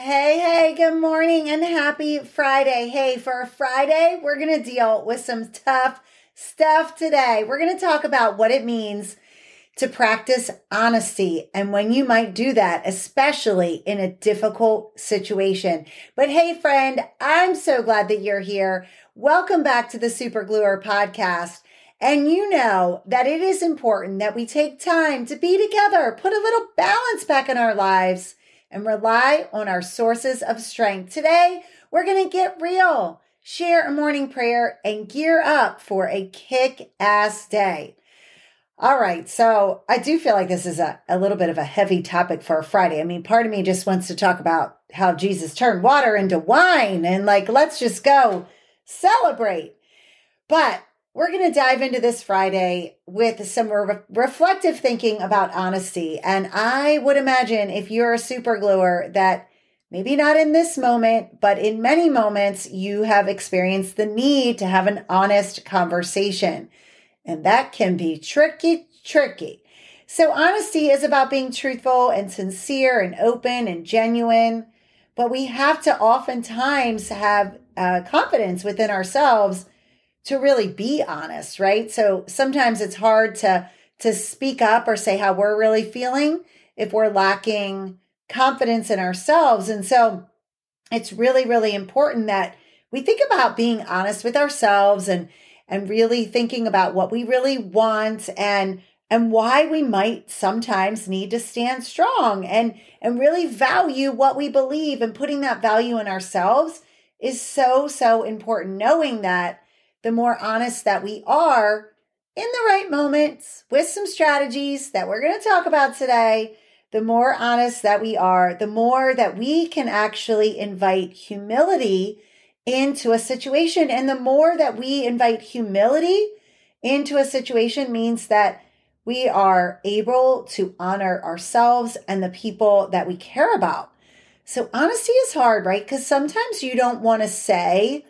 Hey, good morning and happy Friday. Hey, for a Friday, we're going to deal with some tough stuff today. We're going to talk about what it means to practice honesty and when you might do that, especially in a difficult situation. But hey, friend, I'm so glad that you're here. Welcome back to the Supergluer podcast. And you know that it is important that we take time to be together, put a little balance back in our lives, and rely on our sources of strength. Today, we're going to get real, share a morning prayer, and gear up for a kick-ass day. All right, so I do feel like this is a little bit of a heavy topic for a Friday. I mean, part of me just wants to talk about how Jesus turned water into wine and let's just go celebrate. But we're going to dive into this Friday with some reflective thinking about honesty. And I would imagine if you're a super gluer that maybe not in this moment, but in many moments, you have experienced the need to have an honest conversation. And that can be tricky. So honesty is about being truthful and sincere and open and genuine. But we have to oftentimes have confidence within ourselves to really be honest, right? So sometimes it's hard to speak up or say how we're really feeling if we're lacking confidence in ourselves. And so it's really, really important that we think about being honest with ourselves and really thinking about what we really want and why we might sometimes need to stand strong and really value what we believe, and putting that value in ourselves is so, so important, knowing that the more honest that we are in the right moments with some strategies that we're going to talk about today, the more honest that we are, the more that we can actually invite humility into a situation. And the more that we invite humility into a situation means that we are able to honor ourselves and the people that we care about. So honesty is hard, right? Because sometimes you don't want to say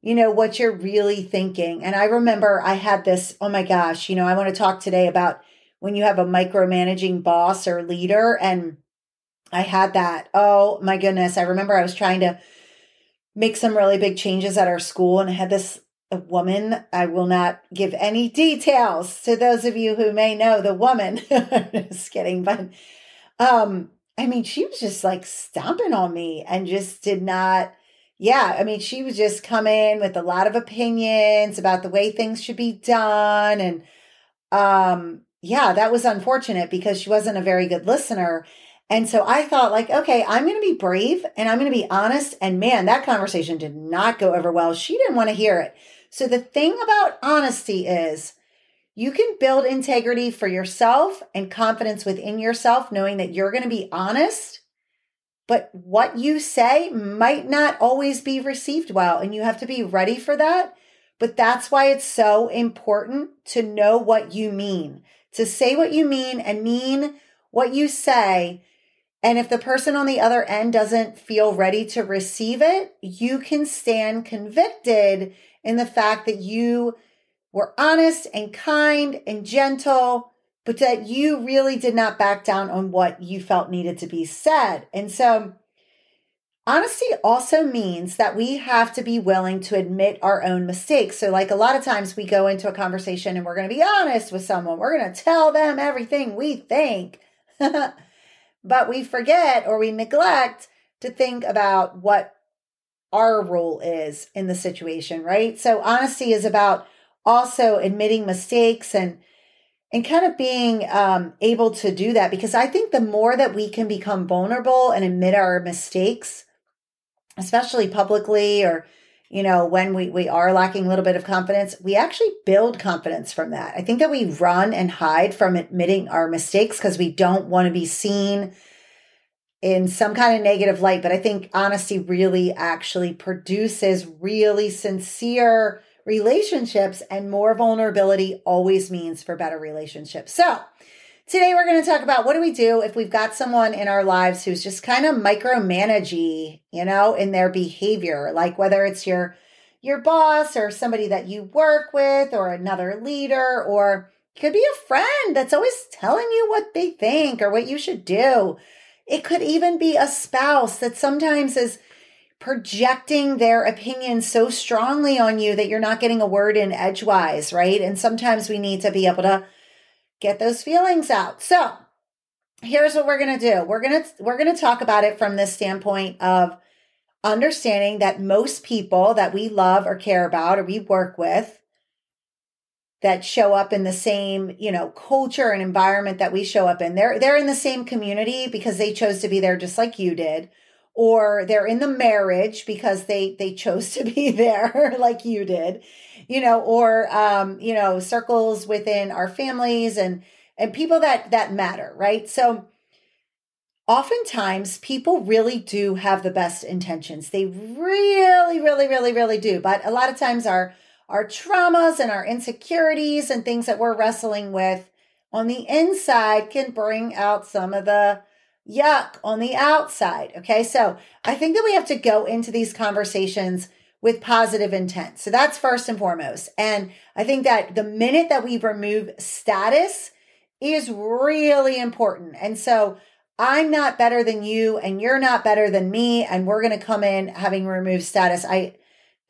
what you're really thinking. And I remember I had this, I want to talk today about when you have a micromanaging boss or leader. And I had that. Oh my goodness. I remember I was trying to make some really big changes at our school. And I had this woman, I will not give any details to those of you who may know the woman. Just kidding. But she was just stomping on me and just did not. Yeah, she would just come in with a lot of opinions about the way things should be done. And that was unfortunate because she wasn't a very good listener. And so I thought okay, I'm going to be brave and I'm going to be honest. And man, that conversation did not go over well. She didn't want to hear it. So the thing about honesty is you can build integrity for yourself and confidence within yourself, knowing that you're going to be honest. But what you say might not always be received well, and you have to be ready for that. But that's why it's so important to know what you mean, to say what you mean and mean what you say. And if the person on the other end doesn't feel ready to receive it, you can stand convicted in the fact that you were honest and kind and gentle, but that you really did not back down on what you felt needed to be said. And so honesty also means that we have to be willing to admit our own mistakes. So a lot of times we go into a conversation and we're going to be honest with someone. We're going to tell them everything we think, but we forget or we neglect to think about what our role is in the situation, right? So honesty is about also admitting mistakes and kind of being able to do that, because I think the more that we can become vulnerable and admit our mistakes, especially publicly or, when we are lacking a little bit of confidence, we actually build confidence from that. I think that we run and hide from admitting our mistakes because we don't want to be seen in some kind of negative light. But I think honesty really actually produces really sincere relationships, and more vulnerability always means for better relationships. So today we're going to talk about what do we do if we've got someone in our lives who's just kind of micromanaging, in their behavior, whether it's your boss or somebody that you work with or another leader, or it could be a friend that's always telling you what they think or what you should do. It could even be a spouse that sometimes is projecting their opinion so strongly on you that you're not getting a word in edgewise, right? And sometimes we need to be able to get those feelings out. So here's what we're going to do. We're going to talk about it from this standpoint of understanding that most people that we love or care about or we work with that show up in the same, culture and environment that we show up in. They're in the same community because they chose to be there just like you did, or they're in the marriage because they chose to be there like you did, or, circles within our families and people that matter, right? So oftentimes people really do have the best intentions. They really, really, really, really do. But a lot of times our traumas and our insecurities and things that we're wrestling with on the inside can bring out some of the yuck on the outside. Okay. So I think that we have to go into these conversations with positive intent. So that's first and foremost. And I think that the minute that we remove status is really important. And so I'm not better than you and you're not better than me. And we're going to come in having removed status. I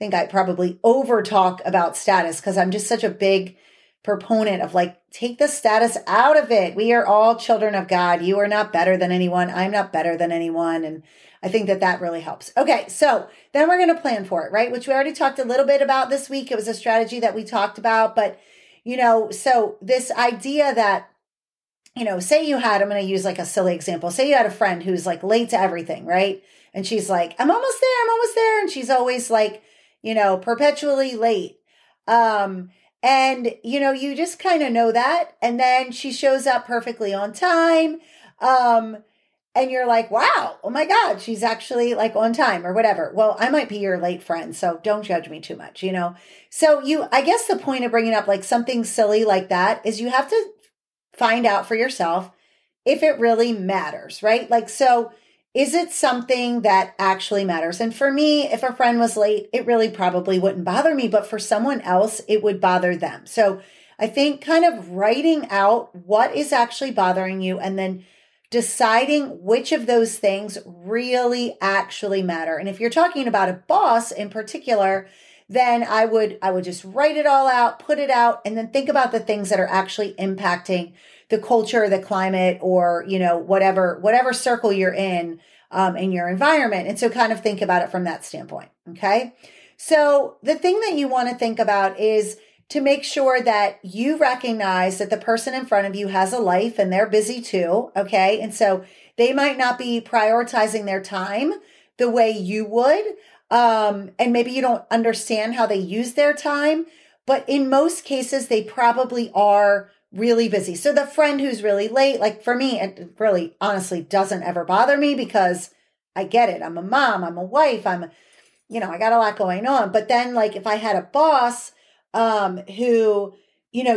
think I probably over talk about status because I'm just such a big proponent of take the status out of it. We are all children of God. You are not better than anyone. I'm not better than anyone. And I think that really helps. Okay. So then we're going to plan for it, right? Which we already talked a little bit about this week. It was a strategy that we talked about, but so this idea that, say you had, I'm going to use a silly example. Say you had a friend who's late to everything, right? And she's like, I'm almost there. And she's always perpetually late. You just kind of know that. And then she shows up perfectly on time. And you're like, wow, oh my God, she's actually on time or whatever. Well, I might be your late friend, so don't judge me too much, So I guess the point of bringing up something silly like that is you have to find out for yourself if it really matters, right? Is it something that actually matters? And for me, if a friend was late, it really probably wouldn't bother me, but for someone else, it would bother them. So I think kind of writing out what is actually bothering you and then deciding which of those things really actually matter. And if you're talking about a boss in particular, then I would just write it all out, put it out, and then think about the things that are actually impacting the culture, the climate, or, whatever circle you're in your environment. And so kind of think about it from that standpoint. Okay. So the thing that you want to think about is to make sure that you recognize that the person in front of you has a life and they're busy too. Okay. And so they might not be prioritizing their time the way you would. And maybe you don't understand how they use their time, but in most cases, they probably are really busy. So the friend who's really late, for me, it really honestly doesn't ever bother me because I get it. I'm a mom, I'm a wife, I got a lot going on. But then if I had a boss, who,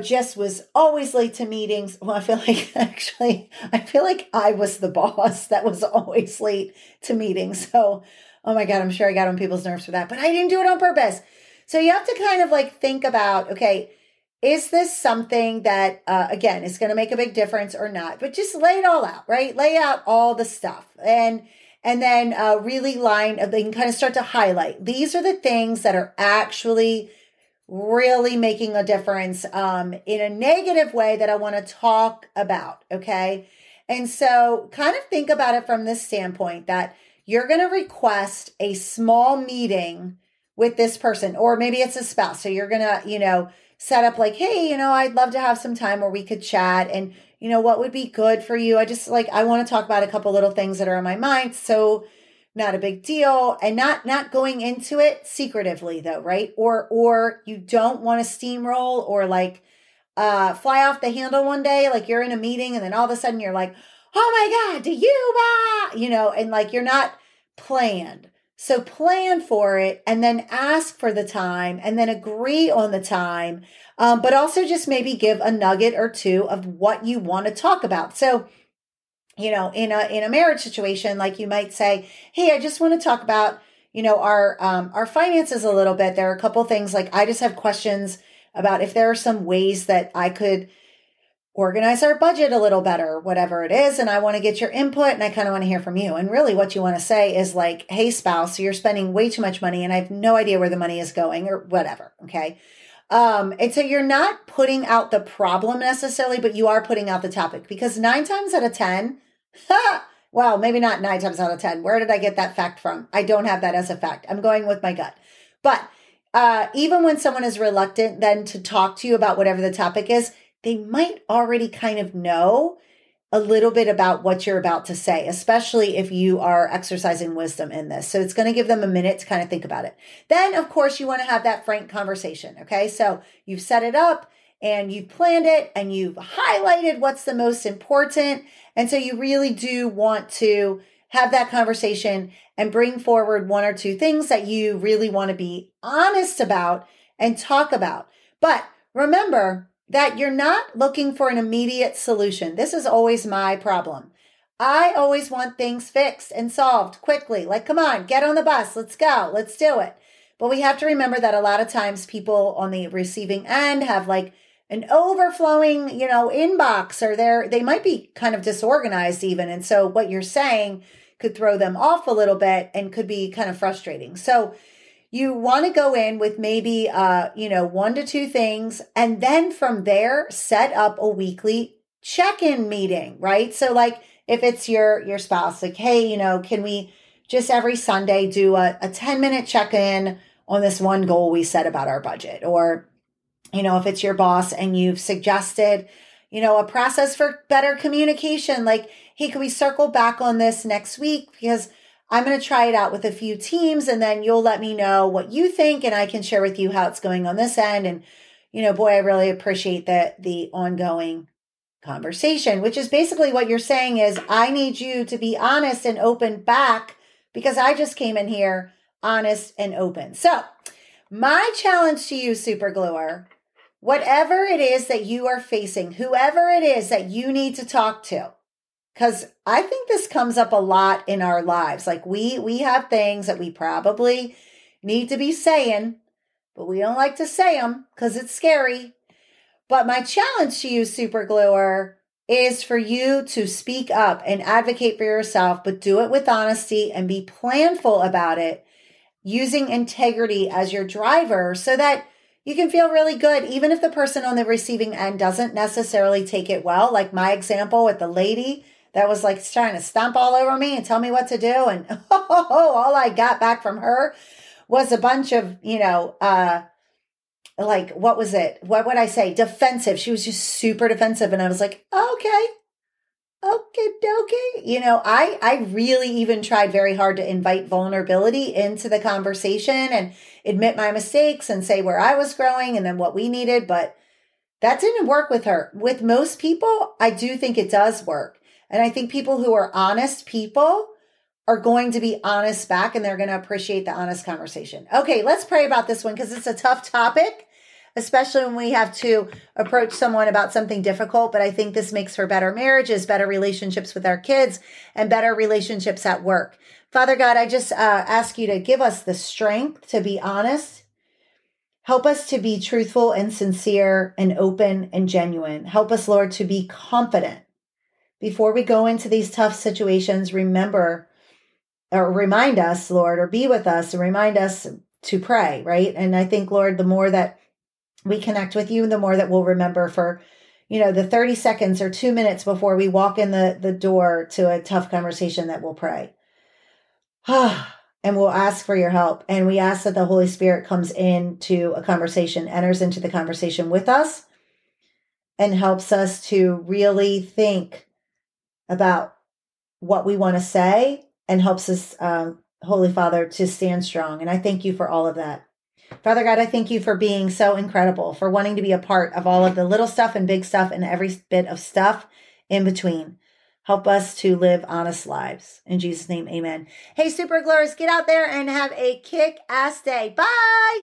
just was always late to meetings. Well, I feel like I was the boss that was always late to meetings. So, oh my God, I'm sure I got on people's nerves for that, but I didn't do it on purpose. So you have to kind of think about, okay, is this something that, again, is going to make a big difference or not? But just lay it all out, right? Lay out all the stuff and then really they can kind of start to highlight. These are the things that are actually really making a difference in a negative way that I want to talk about, okay? And so kind of think about it from this standpoint that you're going to request a small meeting with this person, or maybe it's a spouse. So you're going to, set up hey, I'd love to have some time where we could chat and, what would be good for you? I just I want to talk about a couple little things that are on my mind. So not a big deal and not going into it secretively though. Right. Or you don't want to steamroll or fly off the handle one day. You're in a meeting and then all of a sudden you're oh my God, do you, and you're not planned. So plan for it and then ask for the time and then agree on the time, but also just maybe give a nugget or two of what you want to talk about. So, in a marriage situation, you might say, hey, I just want to talk about, our finances a little bit. There are a couple things I just have questions about if there are some ways that I could organize our budget a little better, whatever it is. And I want to get your input and I kind of want to hear from you. And really what you want to say is like, hey, spouse, you're spending way too much money and I have no idea where the money is going or whatever. Okay. And so you're not putting out the problem necessarily, but you are putting out the topic because 9 times out of 10, well, maybe not 9 times out of 10. Where did I get that fact from? I don't have that as a fact. I'm going with my gut. But even when someone is reluctant then to talk to you about whatever the topic is, they might already kind of know a little bit about what you're about to say, especially if you are exercising wisdom in this. So it's going to give them a minute to kind of think about it. Then, of course, you want to have that frank conversation, okay? So you've set it up and you've planned it and you've highlighted what's the most important. And so you really do want to have that conversation and bring forward 1 or 2 things that you really want to be honest about and talk about. But remember that you're not looking for an immediate solution. This is always my problem. I always want things fixed and solved quickly. Like, come on, get on the bus. Let's go. Let's do it. But we have to remember that a lot of times people on the receiving end have like an overflowing, inbox, or they might be kind of disorganized even. And so what you're saying could throw them off a little bit and could be kind of frustrating. So you want to go in with maybe, 1 to 2 things. And then from there, set up a weekly check-in meeting, right? So like if it's your spouse, like, hey, can we just every Sunday do a 10-minute check-in on this one goal we set about our budget? Or, if it's your boss and you've suggested, a process for better communication, like, hey, can we circle back on this next week? Because I'm going to try it out with a few teams and then you'll let me know what you think and I can share with you how it's going on this end. And, boy, I really appreciate the ongoing conversation, which is basically what you're saying is I need you to be honest and open back because I just came in here honest and open. So my challenge to you, Supergluer, whatever it is that you are facing, whoever it is that you need to talk to, because I think this comes up a lot in our lives. Like we have things that we probably need to be saying, but we don't like to say them because it's scary. But my challenge to you, Supergluer, is for you to speak up and advocate for yourself, but do it with honesty and be planful about it, using integrity as your driver so that you can feel really good, even if the person on the receiving end doesn't necessarily take it well. Like my example with the lady that was like trying to stomp all over me and tell me what to do. And all I got back from her was a bunch of, what was it? What would I say? Defensive. She was just super defensive. And I was like, okay. I really even tried very hard to invite vulnerability into the conversation and admit my mistakes and say where I was growing and then what we needed. But that didn't work with her. With most people, I do think it does work. And I think people who are honest people are going to be honest back and they're going to appreciate the honest conversation. Okay, let's pray about this one because it's a tough topic, especially when we have to approach someone about something difficult. But I think this makes for better marriages, better relationships with our kids, and better relationships at work. Father God, I just ask you to give us the strength to be honest. Help us to be truthful and sincere and open and genuine. Help us, Lord, to be confident. Before we go into these tough situations, remember or remind us, Lord, or be with us and remind us to pray, right? And I think, Lord, the more that we connect with you, the more that we'll remember for, the 30 seconds or 2 minutes before we walk in the door to a tough conversation that we'll pray. And we'll ask for your help. And we ask that the Holy Spirit comes into a conversation, enters into the conversation with us and helps us to really think about what we want to say and helps us, Holy Father, to stand strong. And I thank you for all of that. Father God, I thank you for being so incredible, for wanting to be a part of all of the little stuff and big stuff and every bit of stuff in between. Help us to live honest lives. In Jesus' name, amen. Hey, Supergluers, get out there and have a kick-ass day. Bye!